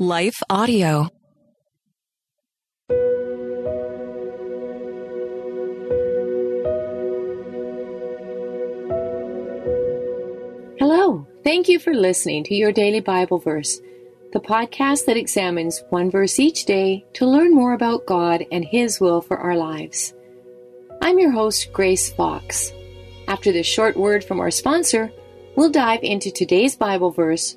Life Audio. Hello. Thank you for listening to Your Daily Bible Verse, the podcast that examines one verse each day to learn more about God and His will for our lives. I'm your host, Grace Fox. After this short word from our sponsor, we'll dive into today's Bible verse,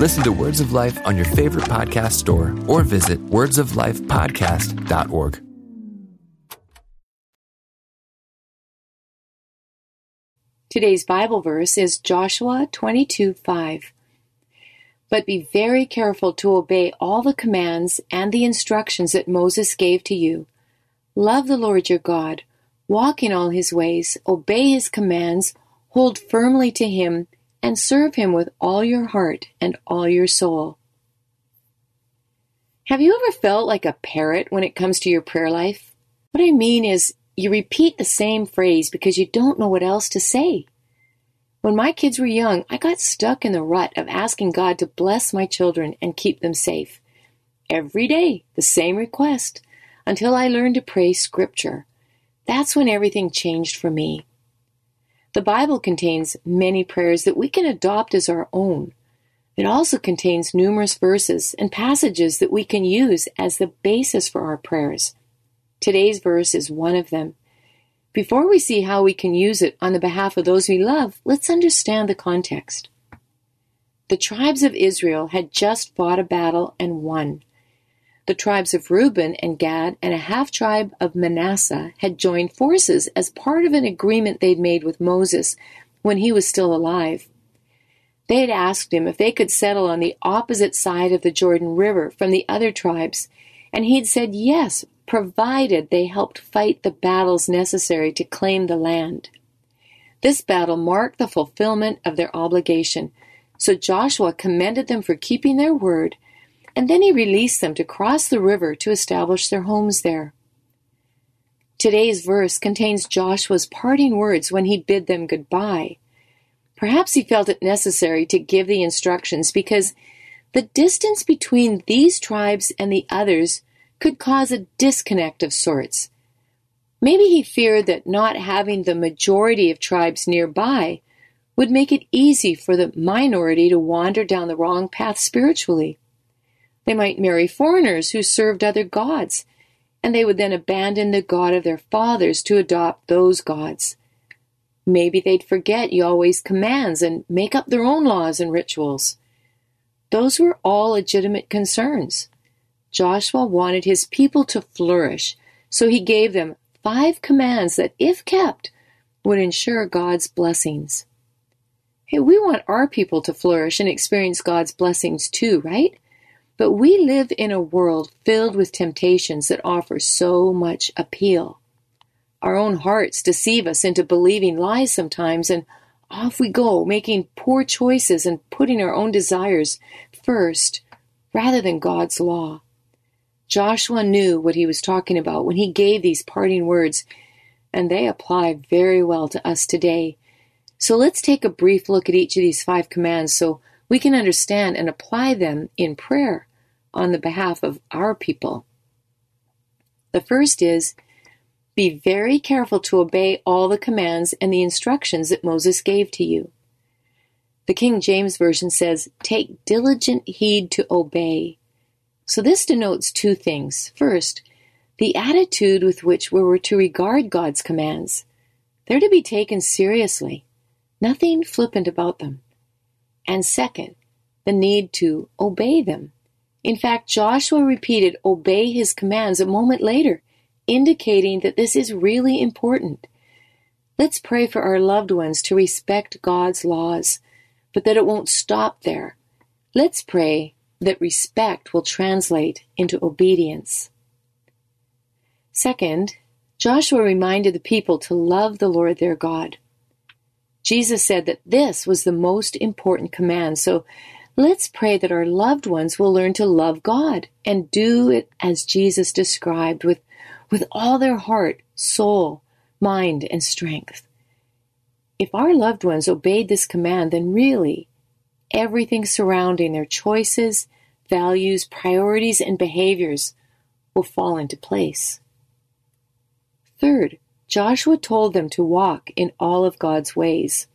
Listen to Words of Life on your favorite podcast store or visit wordsoflifepodcast.org. Today's Bible verse is Joshua 22:5. But be very careful to obey all the commands and the instructions that Moses gave to you. Love the Lord your God, walk in all His ways, obey His commands, hold firmly to Him, and serve Him with all your heart and all your soul. Have you ever felt like a parrot when it comes to your prayer life? What I mean is, you repeat the same phrase because you don't know what else to say. When my kids were young, I got stuck in the rut of asking God to bless my children and keep them safe. Every day, the same request, until I learned to pray Scripture. That's when everything changed for me. The Bible contains many prayers that we can adopt as our own. It also contains numerous verses and passages that we can use as the basis for our prayers. Today's verse is one of them. Before we see how we can use it on the behalf of those we love, let's understand the context. The tribes of Israel had just fought a battle and won. The tribes of Reuben and Gad and a half-tribe of Manasseh had joined forces as part of an agreement they'd made with Moses when he was still alive. They'd asked him if they could settle on the opposite side of the Jordan River from the other tribes, and he'd said yes, provided they helped fight the battles necessary to claim the land. This battle marked the fulfillment of their obligation, so Joshua commended them for keeping their word, and then he released them to cross the river to establish their homes there. Today's verse contains Joshua's parting words when he bid them goodbye. Perhaps he felt it necessary to give the instructions because the distance between these tribes and the others could cause a disconnect of sorts. Maybe he feared that not having the majority of tribes nearby would make it easy for the minority to wander down the wrong path spiritually. They might marry foreigners who served other gods, and they would then abandon the God of their fathers to adopt those gods. Maybe they'd forget Yahweh's commands and make up their own laws and rituals. Those were all legitimate concerns. Joshua wanted his people to flourish, so he gave them 5 commands that, if kept, would ensure God's blessings. Hey, we want our people to flourish and experience God's blessings too, right? But we live in a world filled with temptations that offer so much appeal. Our own hearts deceive us into believing lies sometimes, and off we go, making poor choices and putting our own desires first rather than God's law. Joshua knew what he was talking about when he gave these parting words, and they apply very well to us today. So let's take a brief look at each of these 5 commands so we can understand and apply them in prayer on the behalf of our people. The first is, be very careful to obey all the commands and the instructions that Moses gave to you. The King James Version says, take diligent heed to obey. So this denotes two things. First, the attitude with which we were to regard God's commands. They're to be taken seriously, nothing flippant about them. And second, the need to obey them. In fact, Joshua repeated, "Obey his commands," a moment later, indicating that this is really important. Let's pray for our loved ones to respect God's laws, but that it won't stop there. Let's pray that respect will translate into obedience. Second, Joshua reminded the people to love the Lord their God. Jesus said that this was the most important command, so let's pray that our loved ones will learn to love God and do it as Jesus described, with all their heart, soul, mind, and strength. If our loved ones obeyed this command, then really everything surrounding their choices, values, priorities, and behaviors will fall into place. Third, Joshua told them to walk in all of God's ways.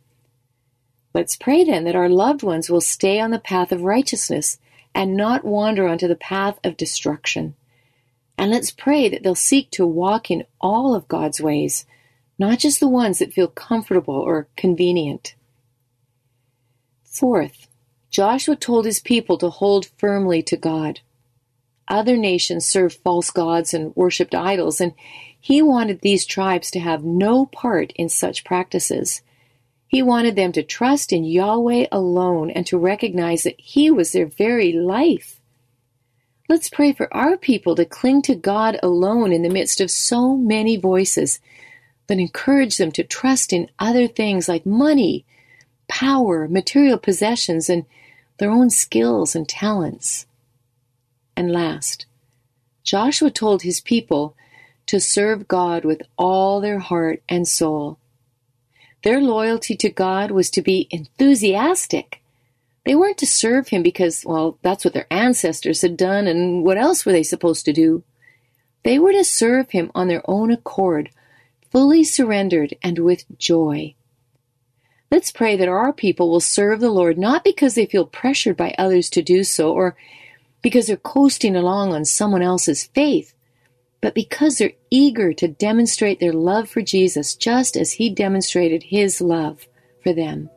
Let's pray then that our loved ones will stay on the path of righteousness and not wander onto the path of destruction. And let's pray that they'll seek to walk in all of God's ways, not just the ones that feel comfortable or convenient. Fourth, Joshua told his people to hold firmly to God. Other nations served false gods and worshipped idols, and he wanted these tribes to have no part in such practices. He wanted them to trust in Yahweh alone and to recognize that He was their very life. Let's pray for our people to cling to God alone in the midst of so many voices, but encourage them to trust in other things like money, power, material possessions, and their own skills and talents. And last, Joshua told his people to serve God with all their heart and soul. Their loyalty to God was to be enthusiastic. They weren't to serve Him because, well, that's what their ancestors had done and what else were they supposed to do? They were to serve Him on their own accord, fully surrendered and with joy. Let's pray that our people will serve the Lord not because they feel pressured by others to do so or because they're coasting along on someone else's faith, but because they're eager to demonstrate their love for Jesus just as He demonstrated His love for them.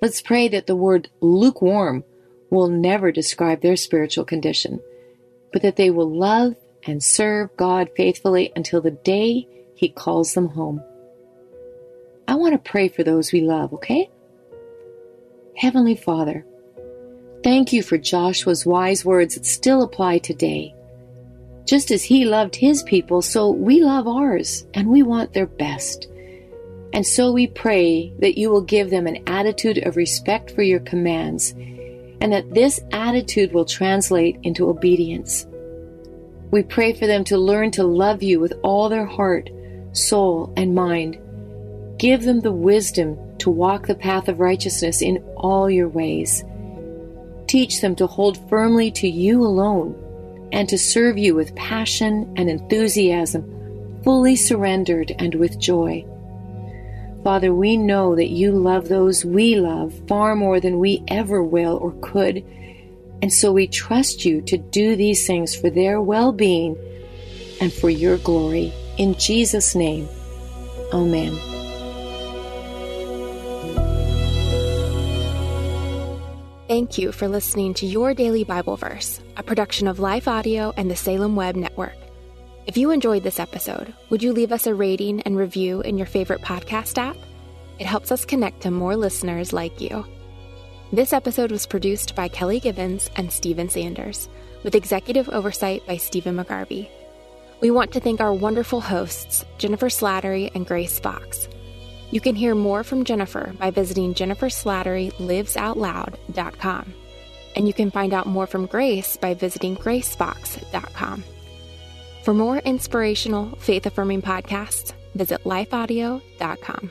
Let's pray that the word lukewarm will never describe their spiritual condition, but that they will love and serve God faithfully until the day He calls them home. I want to pray for those we love, okay? Heavenly Father, thank You for Joshua's wise words that still apply today. Just as he loved his people, so we love ours, and we want their best. And so we pray that You will give them an attitude of respect for Your commands, and that this attitude will translate into obedience. We pray for them to learn to love You with all their heart, soul, and mind. Give them the wisdom to walk the path of righteousness in all Your ways. Teach them to hold firmly to You alone, and to serve You with passion and enthusiasm, fully surrendered and with joy. Father, we know that You love those we love far more than we ever will or could, and so we trust You to do these things for their well-being and for Your glory. In Jesus' name, amen. Thank you for listening to Your Daily Bible Verse, a production of Life Audio and the Salem Web Network. If you enjoyed this episode, would you leave us a rating and review in your favorite podcast app? It helps us connect to more listeners like you. This episode was produced by Kelly Givens and Stephen Sanders, with executive oversight by Stephen McGarvey. We want to thank our wonderful hosts, Jennifer Slattery and Grace Fox. You can hear more from Jennifer by visiting jenniferslatterylivesoutloud.com. And you can find out more from Grace by visiting gracefox.com. For more inspirational, faith-affirming podcasts, visit lifeaudio.com.